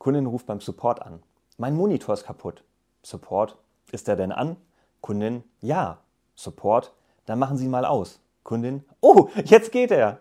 Kundin ruft beim Support an. Mein Monitor ist kaputt. Support, ist er denn an? Kundin, ja. Support, dann machen Sie ihn mal aus. Kundin, oh, jetzt geht er.